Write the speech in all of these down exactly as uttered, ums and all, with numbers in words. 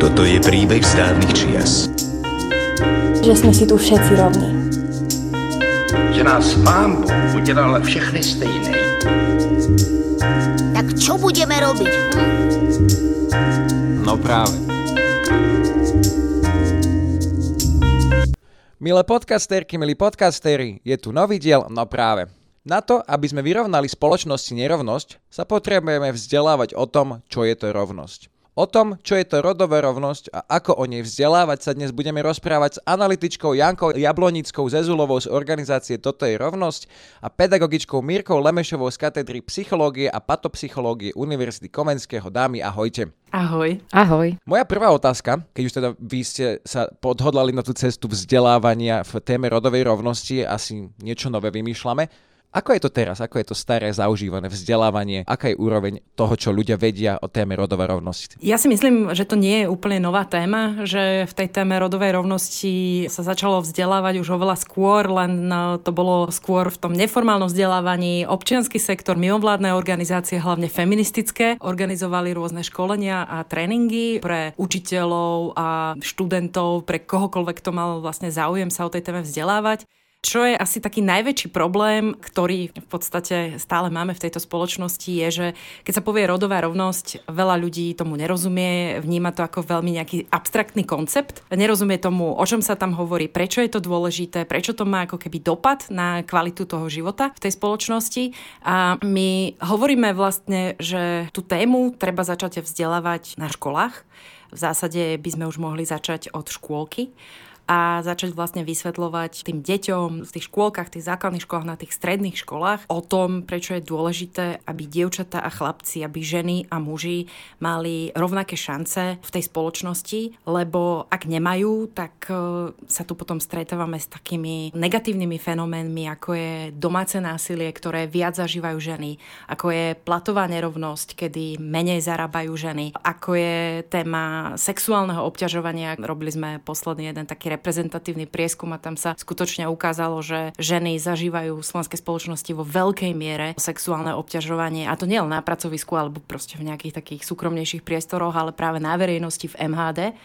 Toto je príbeh z dávnych čias. Že sme si tu všetci rovní. Že nás Pán Boh udelal všechny stejné. Tak čo budeme robiť? Hm? No práve. Milé podcasterky, milí podcasteri, je tu nový diel No práve. Na to, aby sme vyrovnali spoločnosti nerovnosť, sa potrebujeme vzdelávať o tom, čo je to rovnosť. O tom, čo je to rodová rovnosť a ako o nej vzdelávať sa dnes budeme rozprávať s analytičkou Jankou Jablonickou Zezulovou z organizácie Toto je rovnosť a pedagogičkou Mirkou Lemešovou z Katedry psychológie a patopsychológie Univerzity Komenského. Dámy, ahojte. Ahoj. Ahoj. Moja prvá otázka, keď už teda vy ste sa podhodlali na tú cestu vzdelávania v téme rodovej rovnosti, asi niečo nové vymýšľame. Ako je to teraz? Ako je to staré, zaužívané vzdelávanie? Aká je úroveň toho, čo ľudia vedia o téme rodovej rovnosti? Ja si myslím, že to nie je úplne nová téma, že v tej téme rodovej rovnosti sa začalo vzdelávať už oveľa skôr, len to bolo skôr v tom neformálnom vzdelávaní. Občiansky sektor, mimovládne organizácie, hlavne feministické, organizovali rôzne školenia a tréningy pre učiteľov a študentov, pre kohokoľvek, kto mal vlastne záujem sa o tej téme vzdelávať. Čo je asi taký najväčší problém, ktorý v podstate stále máme v tejto spoločnosti, je, že keď sa povie rodová rovnosť, veľa ľudí tomu nerozumie, vníma to ako veľmi nejaký abstraktný koncept, nerozumie tomu, o čom sa tam hovorí, prečo je to dôležité, prečo to má ako keby dopad na kvalitu toho života v tej spoločnosti. A my hovoríme vlastne, že tú tému treba začať vzdelávať na školách. V zásade by sme už mohli začať od škôlky a začať vlastne vysvetľovať tým deťom v tých škôlkach, tých základných školách, na tých stredných školách o tom, prečo je dôležité, aby dievčatá a chlapci, aby ženy a muži mali rovnaké šance v tej spoločnosti, lebo ak nemajú, tak sa tu potom stretávame s takými negatívnymi fenoménmi, ako je domáce násilie, ktoré viac zažívajú ženy, ako je platová nerovnosť, kedy menej zarábajú ženy, ako je téma sexuálneho obťažovania. Robili sme posledný jeden taký reprezentatívny prieskum a tam sa skutočne ukázalo, že ženy zažívajú v slovenskej spoločnosti vo veľkej miere sexuálne obťažovanie, a to nie len na pracovisku alebo proste v nejakých takých súkromnejších priestoroch, ale práve na verejnosti v em há dé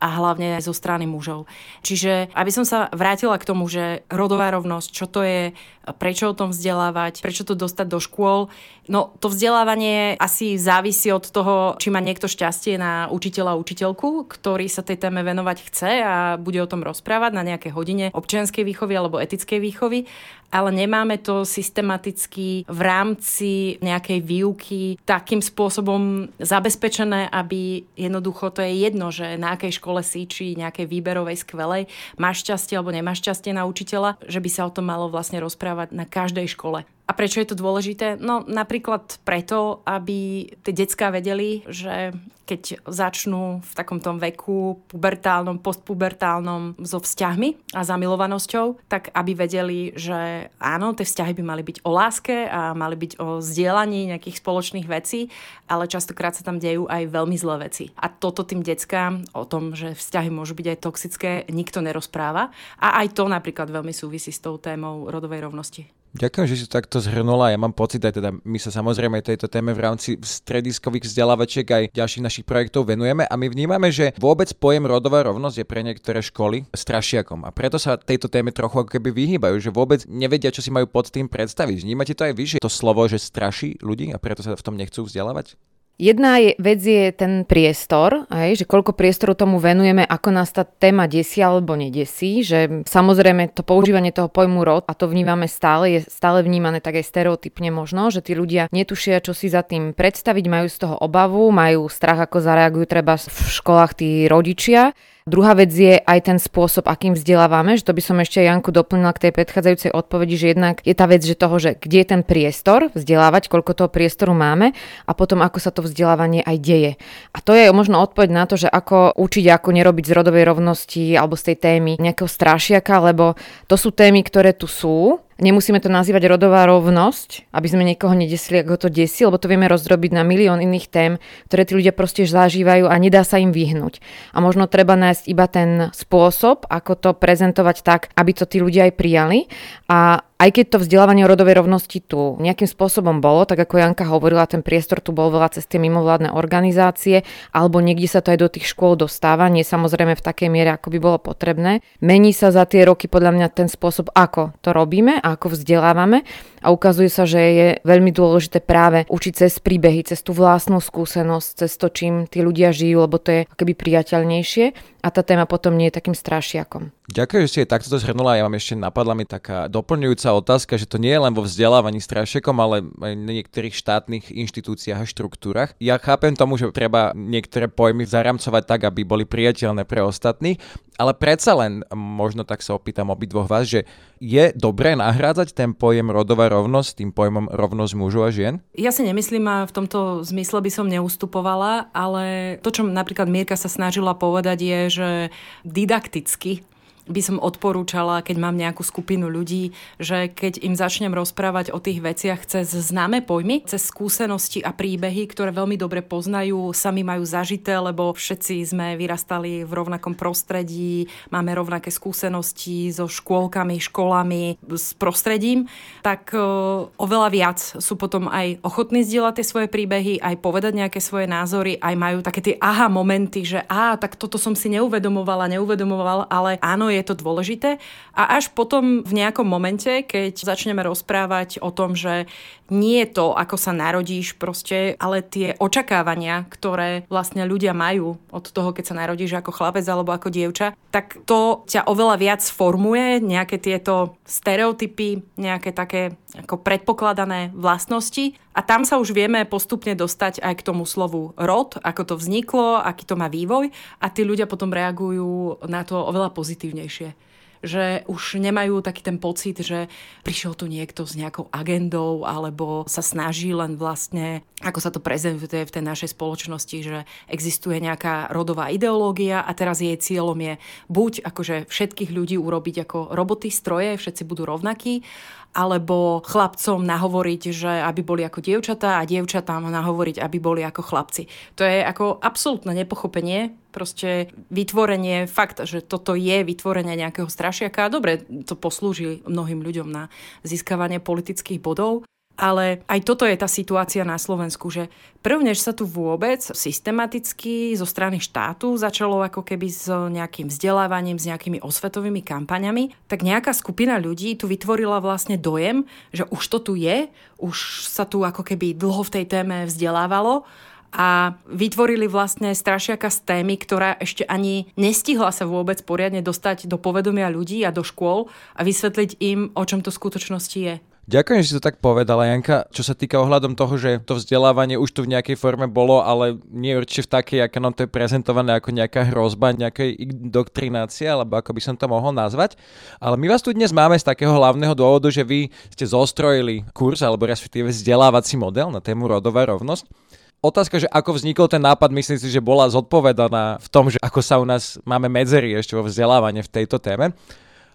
a hlavne zo strany mužov. Čiže aby som sa vrátila k tomu, že rodová rovnosť, čo to je, prečo o tom vzdelávať, prečo to dostať do škôl, no to vzdelávanie asi závisí od toho, či má niekto šťastie na učiteľa, učiteľku, ktorý sa tej téme venovať chce a bude o tom rozprávať na nejakej hodine občianskej výchovy alebo etickej výchovy, ale nemáme to systematicky v rámci nejakej výuky takým spôsobom zabezpečené, aby jednoducho to je jedno, že na akej škole si, či nejakej výberovej skvelej, máš šťastie alebo nemáš šťastie na učiteľa, že by sa o tom malo vlastne rozprávať na každej škole. A prečo je to dôležité? No napríklad preto, aby tie decká vedeli, že keď začnú v takomto veku pubertálnom, postpubertálnom so vzťahmi a zamilovanosťou, tak aby vedeli, že áno, tie vzťahy by mali byť o láske a mali byť o zdieľaní nejakých spoločných vecí, ale častokrát sa tam dejú aj veľmi zlé veci. A toto tým deckám o tom, že vzťahy môžu byť aj toxické, nikto nerozpráva. A aj to napríklad veľmi súvisí s tou témou rodovej rovnosti. Ďakujem, že si to takto zhrnula. Ja mám pocit, aj teda my sa samozrejme tejto téme v rámci strediskových vzdelávačiek aj ďalších našich projektov venujeme a my vnímame, že vôbec pojem rodová rovnosť je pre niektoré školy strašiakom a preto sa tejto téme trochu ako keby vyhýbajú, že vôbec nevedia, čo si majú pod tým predstaviť. Vnímate to aj vy, že to slovo, že straší ľudí a preto sa v tom nechcú vzdelávať? Jedna je, vec je ten priestor, aj, že koľko priestoru tomu venujeme, ako nás tá téma desí alebo nedesí, že samozrejme to používanie toho pojmu rod, a to vnímame stále, je stále vnímané tak aj stereotypne možno, že tí ľudia netušia, čo si za tým predstaviť, majú z toho obavu, majú strach, ako zareagujú treba v školách tí rodičia. Druhá vec je aj ten spôsob, akým vzdelávame, že to by som ešte Janku doplnila k tej predchádzajúcej odpovedi, že jednak je tá vec, že toho, že kde je ten priestor vzdelávať, koľko toho priestoru máme a potom ako sa to vzdelávanie aj deje. A to je možno odpoveď na to, že ako učiť, ako nerobiť z rodovej rovnosti alebo z tej témy nejakého strašiaka, lebo to sú témy, ktoré tu sú. Nemusíme to nazývať rodová rovnosť, aby sme niekoho nedesili, ako to desí, lebo to vieme rozdrobiť na milión iných tém, ktoré tí ľudia proste zažívajú a nedá sa im vyhnúť. A možno treba nájsť iba ten spôsob, ako to prezentovať tak, aby to tí ľudia aj prijali. A Aj keď to vzdelávanie o rodovej rovnosti tu nejakým spôsobom bolo, tak ako Janka hovorila, ten priestor tu bol veľa cez tie mimovládne organizácie, alebo niekde sa to aj do tých škôl dostáva, nie samozrejme v takej miere, ako by bolo potrebné. Mení sa za tie roky podľa mňa ten spôsob, ako to robíme a ako vzdelávame, a ukazuje sa, že je veľmi dôležité práve učiť cez príbehy, cez tú vlastnú skúsenosť, cez to, čím tí ľudia žijú, lebo to je akoby priateľnejšie a tá téma potom nie je takým strašiakom. Ďakujem, že si takto to zhrnula. Ja vám ešte napadla mi taká doplňujúca otázka, že to nie je len vo vzdelávaní strašiakom, ale aj na niektorých štátnych inštitúciách a štruktúrach. Ja chápem tomu, že treba niektoré pojmy zaramcovať tak, aby boli priateľné pre ostatných, ale predsa len možno tak sa opýtam obidvoch vás, že je dobré nahrádzať ten pojem rodová rovnosť tým pojmom rovnosť mužov a žien? Ja si nemyslím a v tomto zmysle by som neustupovala, ale to, čo napríklad Mirka sa snažila povedať, je, že didakticky by som odporúčala, keď mám nejakú skupinu ľudí, že keď im začnem rozprávať o tých veciach cez známe pojmy, cez skúsenosti a príbehy, ktoré veľmi dobre poznajú, sami majú zažité, lebo všetci sme vyrastali v rovnakom prostredí, máme rovnaké skúsenosti so škôlkami, školami, s prostredím, tak oveľa viac sú potom aj ochotní zdieľať tie svoje príbehy, aj povedať nejaké svoje názory, aj majú také tie aha momenty, že á, tak toto som si neuvedomovala, neuvedomoval, ale áno, je je to dôležité. A až potom v nejakom momente, keď začneme rozprávať o tom, že nie je to, ako sa narodíš proste, ale tie očakávania, ktoré vlastne ľudia majú od toho, keď sa narodíš ako chlapec alebo ako dievča, tak to ťa oveľa viac formuje, nejaké tieto stereotypy, nejaké také ako predpokladané vlastnosti. A tam sa už vieme postupne dostať aj k tomu slovu rod, ako to vzniklo, aký to má vývoj, a tí ľudia potom reagujú na to oveľa pozitívnejšie. Že už nemajú taký ten pocit, že prišiel tu niekto s nejakou agendou alebo sa snaží len vlastne, ako sa to prezentuje v tej našej spoločnosti, že existuje nejaká rodová ideológia a teraz jej cieľom je buď akože všetkých ľudí urobiť ako roboty, stroje, všetci budú rovnakí, alebo chlapcom nahovoriť, že aby boli ako dievčatá a dievčatám nahovoriť, aby boli ako chlapci. To je ako absolútne nepochopenie, proste vytvorenie fakt, že toto je vytvorenie nejakého strašiaka. Dobre, to poslúži mnohým ľuďom na získavanie politických bodov, ale aj toto je tá situácia na Slovensku, že prvnež sa tu vôbec systematicky zo strany štátu začalo ako keby s nejakým vzdelávaním, s nejakými osvetovými kampaňami, tak nejaká skupina ľudí tu vytvorila vlastne dojem, že už to tu je, už sa tu ako keby dlho v tej téme vzdelávalo, a vytvorili vlastne strašiaka z témy, ktorá ešte ani nestihla sa vôbec poriadne dostať do povedomia ľudí a do škôl a vysvetliť im, o čom to v skutočnosti je. Ďakujem, že si to tak povedala, Janka. Čo sa týka ohľadom toho, že to vzdelávanie už tu v nejakej forme bolo, ale nie určite v takej, ako nám to je prezentované ako nejaká hrozba, nejaká indoktrinácia, alebo ako by som to mohol nazvať. Ale my vás tu dnes máme z takého hlavného dôvodu, že vy ste zostrojili kurz, alebo respektíve vzdelávací model na tému rodová rovnosť. Otázka, že ako vznikol ten nápad, myslím si, že bola zodpovedaná v tom, že ako sa u nás máme medzery ešte vo vzdelávaní v tejto téme.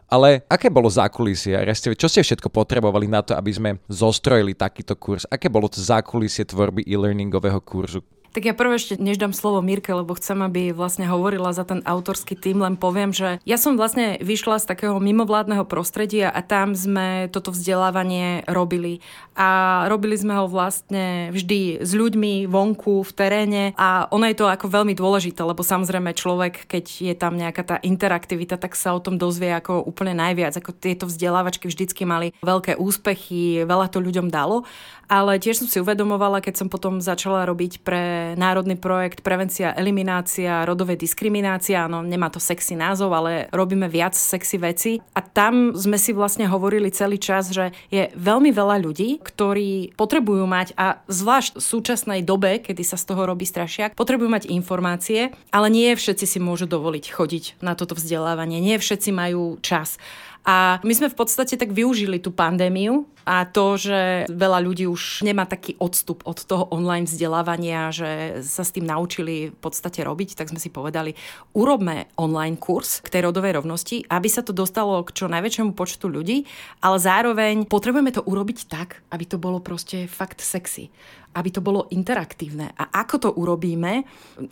Ale aké bolo zákulisie? Čo ste všetko potrebovali na to, aby sme zostrojili takýto kurz? Aké bolo to zákulisie tvorby e-learningového kurzu? Tak ja prvé ešte, než dám slovo Mirke, lebo chcem, aby vlastne hovorila za ten autorský tím, len poviem, že ja som vlastne vyšla z takého mimovládneho prostredia a tam sme toto vzdelávanie robili. A robili sme ho vlastne vždy s ľuďmi vonku, v teréne, a ono je to ako veľmi dôležité, lebo samozrejme človek, keď je tam nejaká tá interaktivita, tak sa o tom dozvie ako úplne najviac. Ako tieto vzdelávačky vždycky mali veľké úspechy, veľa to ľuďom dalo, ale tiež som si uvedomovala, keď som potom začala robiť pre národný projekt Prevencia, eliminácia rodovej diskriminácie. Áno, nemá to sexy názov, ale robíme viac sexy veci. A tam sme si vlastne hovorili celý čas, že je veľmi veľa ľudí, ktorí potrebujú mať, a zvlášť v súčasnej dobe, kedy sa z toho robí strašiak, potrebujú mať informácie, ale nie všetci si môžu dovoliť chodiť na toto vzdelávanie. Nie všetci majú čas. A my sme v podstate tak využili tú pandémiu, a to, že veľa ľudí už nemá taký odstup od toho online vzdelávania, že sa s tým naučili v podstate robiť, tak sme si povedali, urobme online kurz k tej rodovej rovnosti, aby sa to dostalo k čo najväčšiemu počtu ľudí, ale zároveň potrebujeme to urobiť tak, aby to bolo proste fakt sexy, aby to bolo interaktívne. A ako to urobíme?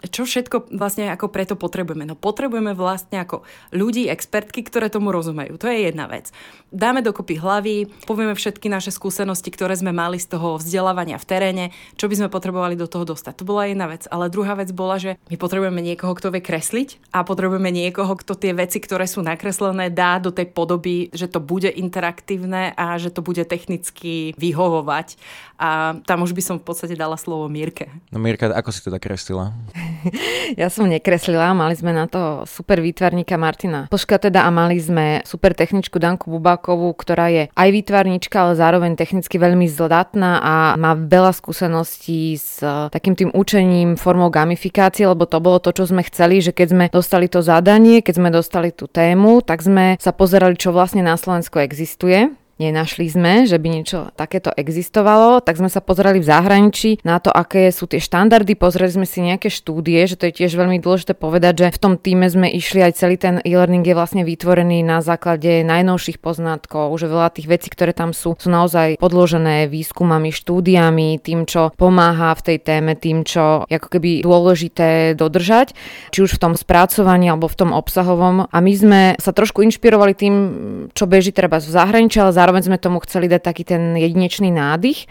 Čo všetko vlastne ako preto potrebujeme? No potrebujeme vlastne ako ľudí, expertky, ktoré tomu rozumejú. To je jedna vec. Dáme dokopy hlavy, povieme všetky naše skúsenosti, ktoré sme mali z toho vzdelávania v teréne, čo by sme potrebovali do toho dostať. To bola jedna vec. Ale druhá vec bola, že my potrebujeme niekoho, kto vie kresliť a potrebujeme niekoho, kto tie veci, ktoré sú nakreslené, dá do tej podoby, že to bude interaktívne a že to bude technicky vyhovovať. A tam už by som v podstate dala slovo Mirke. No Mirka, ako si teda kreslila? Ja som nekreslila, mali sme na to super výtvarníka Martina Poška teda a mali sme super techničku Danku Bubákovú, ktorá je aj výtvarníčka, ale zároveň technicky veľmi zdatná a má veľa skúseností s takým tým učením formou gamifikácie, lebo to bolo to, čo sme chceli, že keď sme dostali to zadanie, keď sme dostali tú tému, tak sme sa pozerali, čo vlastne na Slovensku existuje. Nenašli sme, že by niečo takéto existovalo, tak sme sa pozerali v zahraničí na to, aké sú tie štandardy, pozreli sme si nejaké štúdie, že to je tiež veľmi dôležité povedať, že v tom týme sme išli aj celý ten e-learning je vlastne vytvorený na základe najnovších poznatkov, že veľa tých vecí, ktoré tam sú, sú naozaj podložené výskumami, štúdiami, tým, čo pomáha v tej téme, tým, čo ako keby dôležité dodržať, či už v tom spracovaní alebo v tom obsahovom. A my sme sa trošku inšpirovali tým, čo beží treba v zahraničí, ale zároveň sme tomu chceli dať taký ten jedinečný nádych.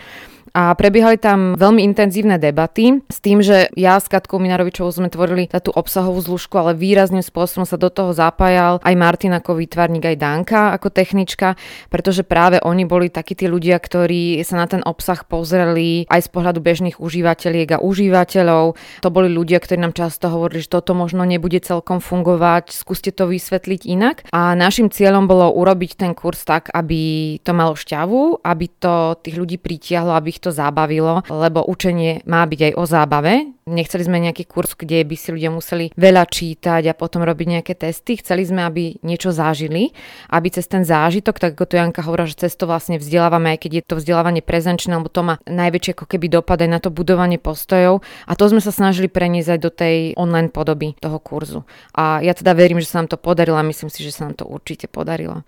A prebiehali tam veľmi intenzívne debaty s tým, že ja s Katkou Minarovičovou sme tvorili tú obsahovú zložku, ale výrazným spôsobom sa do toho zapájal aj Martin ako výtvarník, aj Danka ako technička, pretože práve oni boli takí tí ľudia, ktorí sa na ten obsah pozreli aj z pohľadu bežných užívateľiek a užívateľov. To boli ľudia, ktorí nám často hovorili, že toto možno nebude celkom fungovať, skúste to vysvetliť inak. A našim cieľom bolo urobiť ten kurz tak, aby to malo šťavu, aby to tých ľudí pritiahlo, aby to zábavilo, lebo učenie má byť aj o zábave. Nechceli sme nejaký kurz, kde by si ľudia museli veľa čítať a potom robiť nejaké testy. Chceli sme, aby niečo zažili, aby cez ten zážitok, tak ako to Janka hovorila, že cez to vlastne vzdelávame, aj keď je to vzdelávanie prezenčné, lebo to má najväčšie ako keby dopad aj na to budovanie postojov a to sme sa snažili preniesť aj do tej online podoby toho kurzu. A ja teda verím, že sa nám to podarilo a myslím si, že sa nám to určite podarilo.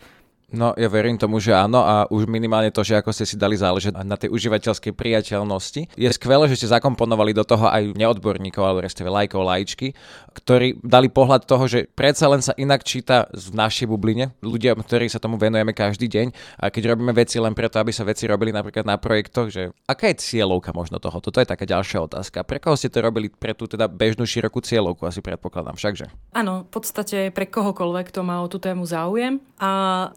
No, ja verím tomu, že áno a už minimálne to, že ako ste si dali záležať na tej užívateľskej priateľnosti. Je skvelé, že ste zakomponovali do toho aj neodborníkov, ale respektíve lajkov, lajčky, ktorí dali pohľad toho, že predsa len sa inak číta v našej bubline. Ľudia, ktorí sa tomu venujeme každý deň a keď robíme veci len preto, aby sa veci robili napríklad na projektoch, že aká je cieľovka možno toho? Toto je taká ďalšia otázka. Pre koho ste to robili pre tú teda bežnú širokú cieľovku, asi predpokladám, všakže? Áno, v podstate pre kohokoľvek, kto má o tú tému záujem a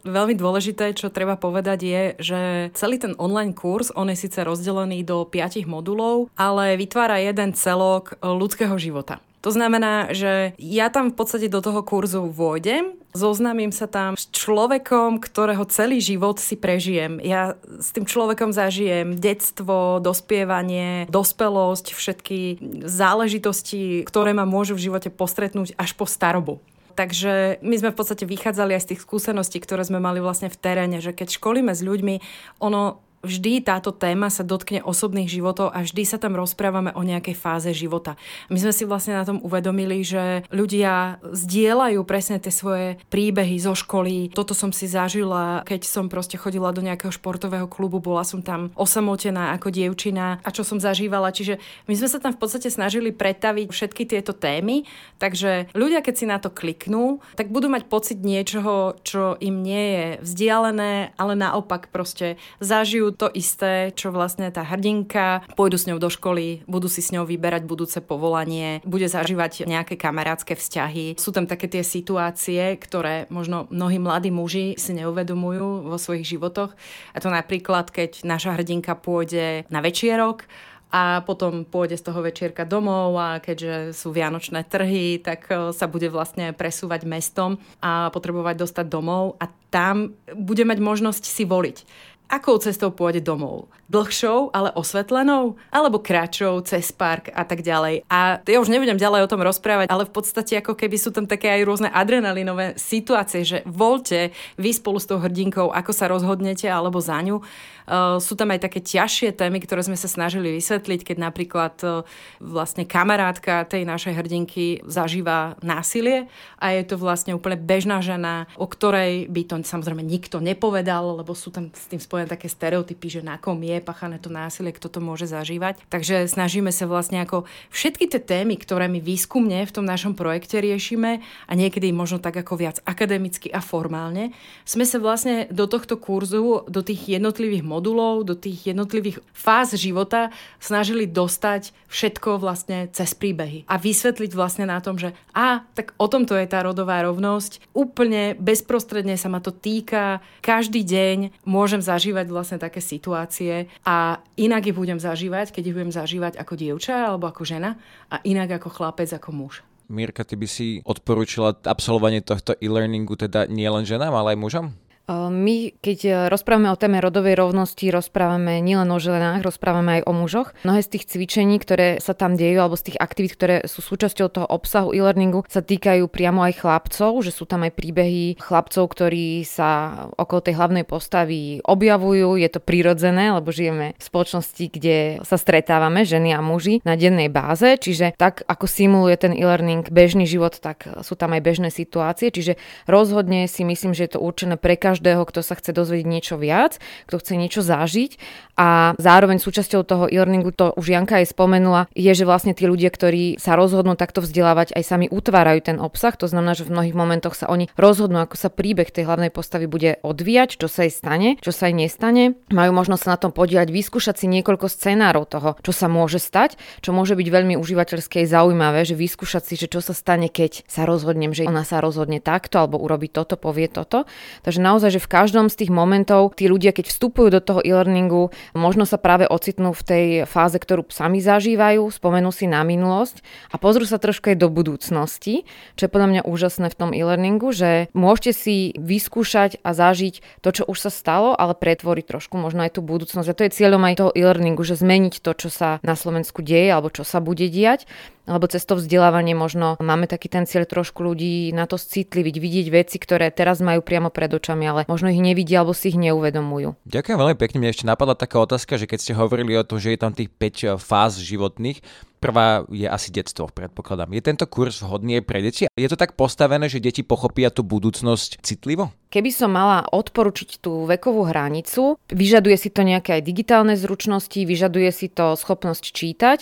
veľmi Veľmi dôležité, čo treba povedať je, že celý ten online kurz, on je síce rozdelený do piatich modulov, ale vytvára jeden celok ľudského života. To znamená, že ja tam v podstate do toho kurzu vôjdem, zoznámim sa tam s človekom, ktorého celý život si prežijem. Ja s tým človekom zažijem detstvo, dospievanie, dospelosť, všetky záležitosti, ktoré ma môžu v živote postretnúť až po starobu. Takže my sme v podstate vychádzali aj z tých skúseností, ktoré sme mali vlastne v teréne, že keď školíme s ľuďmi, ono vždy táto téma sa dotkne osobných životov a vždy sa tam rozprávame o nejakej fáze života. My sme si vlastne na tom uvedomili, že ľudia zdieľajú presne tie svoje príbehy zo školy. Toto som si zažila, keď som proste chodila do nejakého športového klubu, bola som tam osamotená ako dievčina a čo som zažívala. Čiže my sme sa tam v podstate snažili pretaviť všetky tieto témy, takže ľudia, keď si na to kliknú, tak budú mať pocit niečoho, čo im nie je vzdialené, ale naopak proste zažijú to isté, čo vlastne tá hrdinka, pôjdu s ňou do školy, budú si s ňou vyberať budúce povolanie, bude zažívať nejaké kamarátske vzťahy. Sú tam také tie situácie, ktoré možno mnohí mladí muži si neuvedomujú vo svojich životoch. A to napríklad, keď naša hrdinka pôjde na večierok, a potom pôjde z toho večierka domov a keďže sú vianočné trhy, tak sa bude vlastne presúvať mestom a potrebovať dostať domov a tam bude mať možnosť si voliť. Akou cestou pôjde domov? Dlhšou, ale osvetlenou? Alebo kratšou, cez park a tak ďalej? A ja už nebudem ďalej o tom rozprávať, ale v podstate ako keby sú tam také aj rôzne adrenalinové situácie, že voľte vy spolu s tou hrdinkou, ako sa rozhodnete alebo za ňu. Uh, sú tam aj také ťažšie témy, ktoré sme sa snažili vysvetliť, keď napríklad uh, vlastne kamarátka tej našej hrdinky zažíva násilie a je to vlastne úplne bežná žena, o ktorej by to samozrejme nikto nepovedal, lebo sú tam s tým spojené také stereotypy, že na kom je pachané to násilie, kto to môže zažívať. Takže snažíme sa vlastne ako všetky tie témy, ktoré my výskumne v tom našom projekte riešime a niekedy možno tak ako viac akademicky a formálne, sme sa vlastne do tohto kurzu, do tých jednotlivých modulov, do tých jednotlivých fáz života snažili dostať všetko vlastne cez príbehy a vysvetliť vlastne na tom, že a tak o tomto je tá rodová rovnosť. Úplne bezprostredne sa ma to týka. Každý deň môžem zažívať vlastne také situácie a inak ich budem zažívať, keď ich budem zažívať ako dievča alebo ako žena a inak ako chlapec, ako muž. Mirka, ty by si odporúčila absolvovanie tohto e-learningu teda nielen ženám, ale aj mužom? My, keď rozprávame o téme rodovej rovnosti, rozprávame nielen o ženách, rozprávame aj o mužoch. Mnohé z tých cvičení, ktoré sa tam dejú, alebo z tých aktivít, ktoré sú súčasťou toho obsahu e-learningu, sa týkajú priamo aj chlapcov, že sú tam aj príbehy chlapcov, ktorí sa okolo tej hlavnej postavy objavujú. Je to prirodzené, lebo žijeme v spoločnosti, kde sa stretávame ženy a muži na dennej báze, čiže tak ako simuluje ten e-learning bežný život, tak sú tam aj bežné situácie, čiže rozhodne si myslím, že je to určené pre každého každého, kto sa chce dozvedieť niečo viac, kto chce niečo zažiť. A zároveň súčasťou toho e-learningu, to už Janka aj spomenula, je, že vlastne tí ľudia, ktorí sa rozhodnú takto vzdelávať, aj sami utvárajú ten obsah. To znamená, že v mnohých momentoch sa oni rozhodnú, ako sa príbeh tej hlavnej postavy bude odvíjať, čo sa jej stane, čo sa jej nestane. Majú možnosť sa na tom podieľať, vyskúšať si niekoľko scenárov toho, čo sa môže stať, čo môže byť veľmi užívateľské zaujímavé, že vyskúšať si, že čo sa stane, keď sa rozhodnem, že ona sa rozhodne takto alebo urobí toto, povie toto. Takže naozaj, že v každom z tých momentov tí ľudia, keď vstupujú do toho e-learningu, možno sa práve ocitnú v tej fáze, ktorú sami zažívajú, spomenú si na minulosť a pozrú sa trošku aj do budúcnosti, čo je podľa mňa úžasné v tom e-learningu, že môžete si vyskúšať a zažiť to, čo už sa stalo, ale pretvoriť trošku možno aj tú budúcnosť. A to je cieľom aj toho e-learningu, že zmeniť to, čo sa na Slovensku deje alebo čo sa bude diať, alebo cez to vzdelávanie možno máme taký ten cieľ trošku ľudí na to citliviť, vidieť veci, ktoré teraz majú priamo pred očami, ale možno ich nevidia alebo si ich neuvedomujú. Ďakujem veľmi pekne. Mne ešte napadla taká otázka, že keď ste hovorili o tom, že je tam tých päť fáz životných, prvá je asi detstvo, predpokladám. Je tento kurz vhodný aj pre deti? Je to tak postavené, že deti pochopia tú budúcnosť citlivo? Keby som mala odporučiť tú vekovú hranicu, vyžaduje si to nejaké aj digitálne zručnosti, vyžaduje si to schopnosť čítať,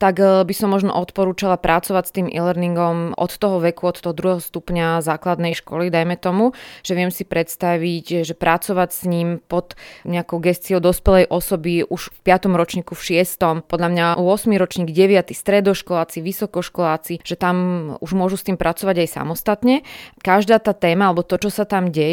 tak by som možno odporúčala pracovať s tým e-learningom od toho veku, od toho druhého stupňa základnej školy, dajme tomu, že viem si predstaviť, že pracovať s ním pod nejakou gestiou dospelej osoby už v piatom ročníku, v šiestom, podľa mňa ôsmy ročník, deviaty stredoškoláci, vysokoškoláci, že tam už môžu s tým pracovať aj samostatne. Každá tá téma, alebo to, čo sa tam deje,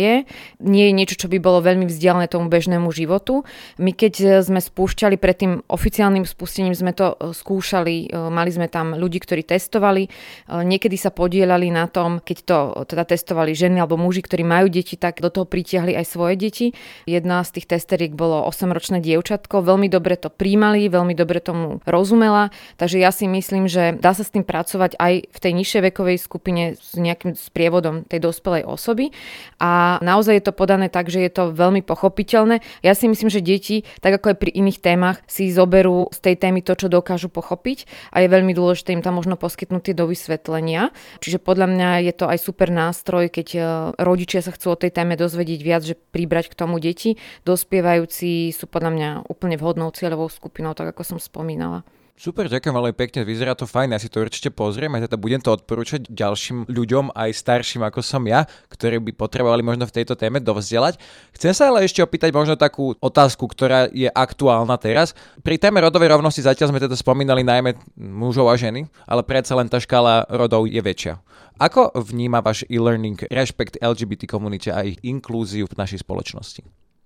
nie je niečo, čo by bolo veľmi vzdialené tomu bežnému životu. My keď sme spúšťali pred tým oficiálnym spustením, sme to skúšali, mali sme tam ľudí, ktorí testovali, niekedy sa podieľali na tom, keď to teda testovali ženy alebo muži, ktorí majú deti, tak do toho pritiahli aj svoje deti. Jedna z tých testeriek bolo osemročné dievčatko, veľmi dobre to prijímali, veľmi dobre tomu rozumela, takže ja si myslím, že dá sa s tým pracovať aj v tej nižšej vekovej skupine s nejakým sprievodom tej dospelej osoby a naozaj je to podané tak, že je to veľmi pochopiteľné. Ja si myslím, že deti, tak ako aj pri iných témach, si zoberú z tej témy to, čo dokážu pochopiť a je veľmi dôležité im tam možno poskytnúť tie dovysvetlenia. Čiže podľa mňa je to aj super nástroj, keď rodičia sa chcú o tej téme dozvedieť viac, že pribrať k tomu deti. Dospievajúci sú podľa mňa úplne vhodnou cieľovou skupinou, tak ako som spomínala. Super, ďakujem veľmi pekne, vyzerá to fajn, ja si to určite pozriem a teda budem to odporúčať ďalším ľuďom, aj starším ako som ja, ktorí by potrebovali možno v tejto téme dovzdelať. Chcem sa ale ešte opýtať možno takú otázku, ktorá je aktuálna teraz. Pri téme rodovej rovnosti zatiaľ sme teda spomínali najmä mužov a ženy, ale predsa len tá škála rodov je väčšia. Ako vníma váš e-learning rešpekt el gé bé té komunite a ich inklúziu v našej spoločnosti?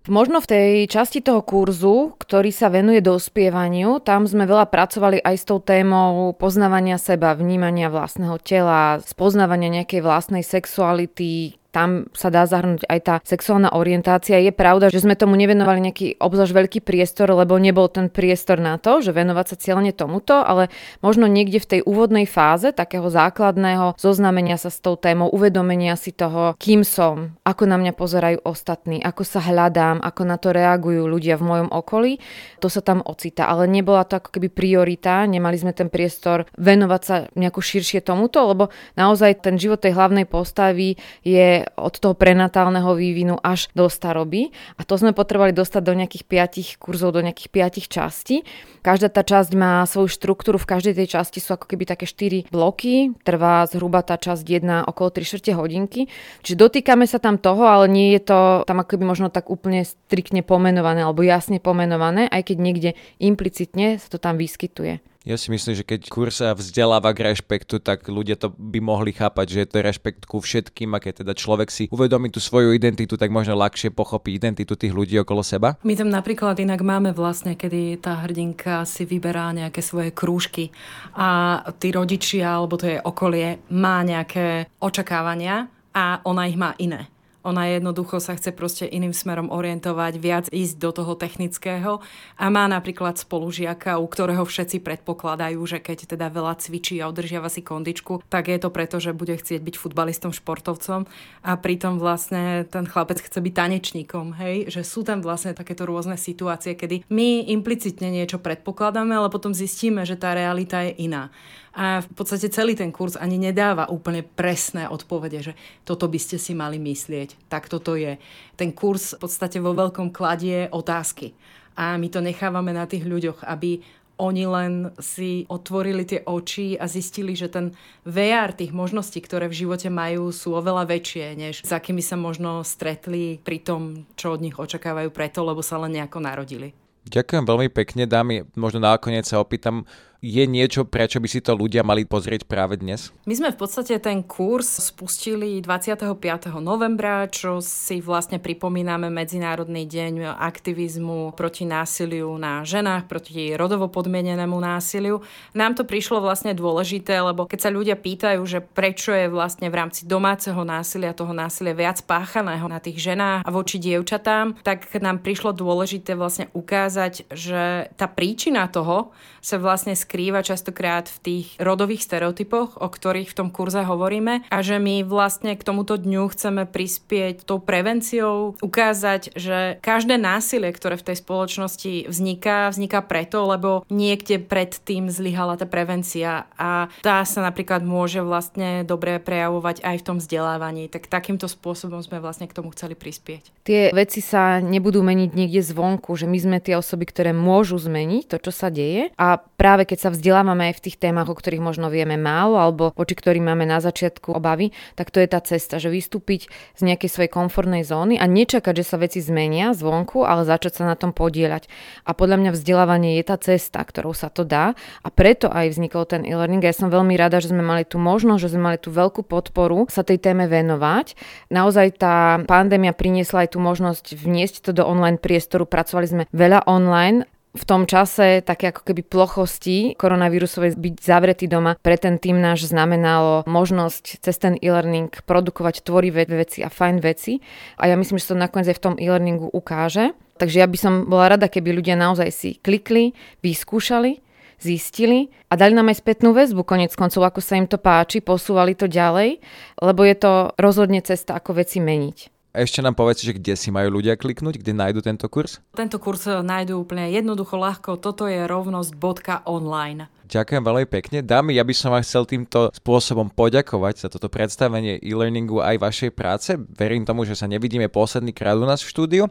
Možno v tej časti toho kurzu, ktorý sa venuje dospievaniu, tam sme veľa pracovali aj s tou témou poznávania seba, vnímania vlastného tela, spoznávania nejakej vlastnej sexuality. tam sa dá zahrnúť aj tá sexuálna orientácia. Je pravda, že sme tomu nevenovali nejaký obzvlášť veľký priestor, lebo nebol ten priestor na to, že venovať sa cieľne tomuto, ale možno niekde v tej úvodnej fáze takého základného zoznámenia sa s tou témou, uvedomenia si toho, kým som, ako na mňa pozerajú ostatní, ako sa hľadám, ako na to reagujú ľudia v mojom okolí, to sa tam ocitá, ale nebola to ako keby priorita, nemali sme ten priestor venovať sa nejako širšie tomuto, lebo naozaj ten život tej hlavnej postavy je od toho prenatálneho vývinu až do staroby a to sme potrebovali dostať do nejakých piatich kurzov, do nejakých piatich častí. Každá tá časť má svoju štruktúru, v každej tej časti sú ako keby také štyri bloky, trvá zhruba tá časť jedna okolo tri štvrte hodinky, čiže dotýkame sa tam toho, ale nie je to tam ako keby možno tak úplne striktne pomenované alebo jasne pomenované, aj keď niekde implicitne sa to tam vyskytuje. Ja si myslím, že keď kurz sa vzdeláva k rešpektu, tak ľudia to by mohli chápať, že je to rešpekt ku všetkým a keď teda človek si uvedomí tú svoju identitu, tak možno ľahšie pochopí identitu tých ľudí okolo seba. My tam napríklad inak máme vlastne, kedy tá hrdinka si vyberá nejaké svoje krúžky a tí rodičia alebo to jej okolie má nejaké očakávania a ona ich má iné. Ona jednoducho sa chce proste iným smerom orientovať, viac ísť do toho technického a má napríklad spolužiaka, u ktorého všetci predpokladajú, že keď teda veľa cvičí a udržiava si kondičku, tak je to preto, že bude chcieť byť futbalistom, športovcom a pritom vlastne ten chlapec chce byť tanečníkom, hej? Že sú tam vlastne takéto rôzne situácie, kedy my implicitne niečo predpokladáme, ale potom zistíme, že tá realita je iná. A v podstate celý ten kurz ani nedáva úplne presné odpovede, že toto by ste si mali myslieť, tak toto je. Ten kurz v podstate vo veľkom kladie otázky. A my to nechávame na tých ľuďoch, aby oni len si otvorili tie oči a zistili, že ten vé er tých možností, ktoré v živote majú, sú oveľa väčšie, než s akými sa možno stretli pri tom, čo od nich očakávajú preto, lebo sa len nejako narodili. Ďakujem veľmi pekne, dámy. Možno nakoniec sa opýtam, je niečo, prečo by si to ľudia mali pozrieť práve dnes? My sme v podstate ten kurz spustili dvadsiateho piateho novembra, čo si vlastne pripomíname Medzinárodný deň aktivizmu proti násiliu na ženách, proti rodovo podmienenému násiliu. Nám to prišlo vlastne dôležité, lebo keď sa ľudia pýtajú, že prečo je vlastne v rámci domáceho násilia, toho násilia viac páchaného na tých ženách a voči dievčatám, tak nám prišlo dôležité vlastne ukázať, že tá príčina toho sa vlastne skrýva častokrát v tých rodových stereotypoch, o ktorých v tom kurze hovoríme a že my vlastne k tomuto dňu chceme prispieť tou prevenciou, ukázať, že každé násilie, ktoré v tej spoločnosti vzniká, vzniká preto, lebo niekde predtým zlyhala tá prevencia a tá sa napríklad môže vlastne dobre prejavovať aj v tom vzdelávaní. Tak takýmto spôsobom sme vlastne k tomu chceli prispieť. Tie veci sa nebudú meniť niekde zvonku, že my sme tie osoby, ktoré môžu zmeniť to, čo sa deje a práve keď sa vzdelávame aj v tých témach, o ktorých možno vieme málo alebo voči ktorým máme na začiatku obavy, tak to je tá cesta, že vystúpiť z nejakej svojej komfortnej zóny a nečakať, že sa veci zmenia zvonku, ale začať sa na tom podieľať. A podľa mňa vzdelávanie je tá cesta, ktorou sa to dá a preto aj vznikol ten e-learning. Ja som veľmi rada, že sme mali tú možnosť, že sme mali tú veľkú podporu sa tej téme venovať. Naozaj tá pandémia priniesla aj tú možnosť vniesť to do online priestoru. Pracovali sme veľa online. V tom čase také ako keby plochosti koronavírusovej byť zavretý doma pre ten tým náš znamenalo možnosť cez ten e-learning produkovať tvorivé veci a fajn veci a ja myslím, že to nakoniec aj v tom e-learningu ukáže. Takže ja by som bola rada, keby ľudia naozaj si klikli, vyskúšali, zistili a dali nám aj spätnú väzbu koniec koncov, ako sa im to páči, posúvali to ďalej, lebo je to rozhodne cesta, ako veci meniť. A ešte nám povedzte, že kde si majú ľudia kliknúť, kde nájdu tento kurz? Tento kurz nájdu úplne jednoducho, ľahko, toto je rovnosť bodka online. Ďakujem veľmi pekne. Dámy, ja by som vám chcel týmto spôsobom poďakovať za toto predstavenie e-learningu aj vašej práce. Verím tomu, že sa nevidíme posledný krát u nás v štúdiu.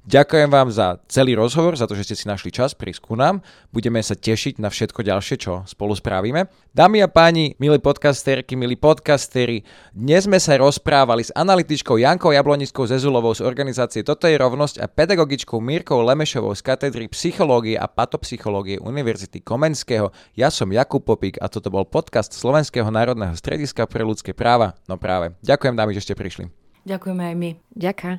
Ďakujem vám za celý rozhovor, za to, že ste si našli čas prísť ku nám. Budeme sa tešiť na všetko ďalšie, čo spolu spravíme. Dámy a páni, milí podcasterky, milí podcasteri, dnes sme sa rozprávali s analytičkou Jankou Jablonickou Zezulovou z organizácie Toto je rovnosť a pedagogičkou Mirkou Lemešovou z Katedry psychológie a patopsychológie Univerzity Komenského. Ja som Jakub Popík a toto bol podcast Slovenského národného strediska pre ľudské práva. No práve. Ďakujem, dámy, že ste prišli. Ďakujeme aj my. Ďaká.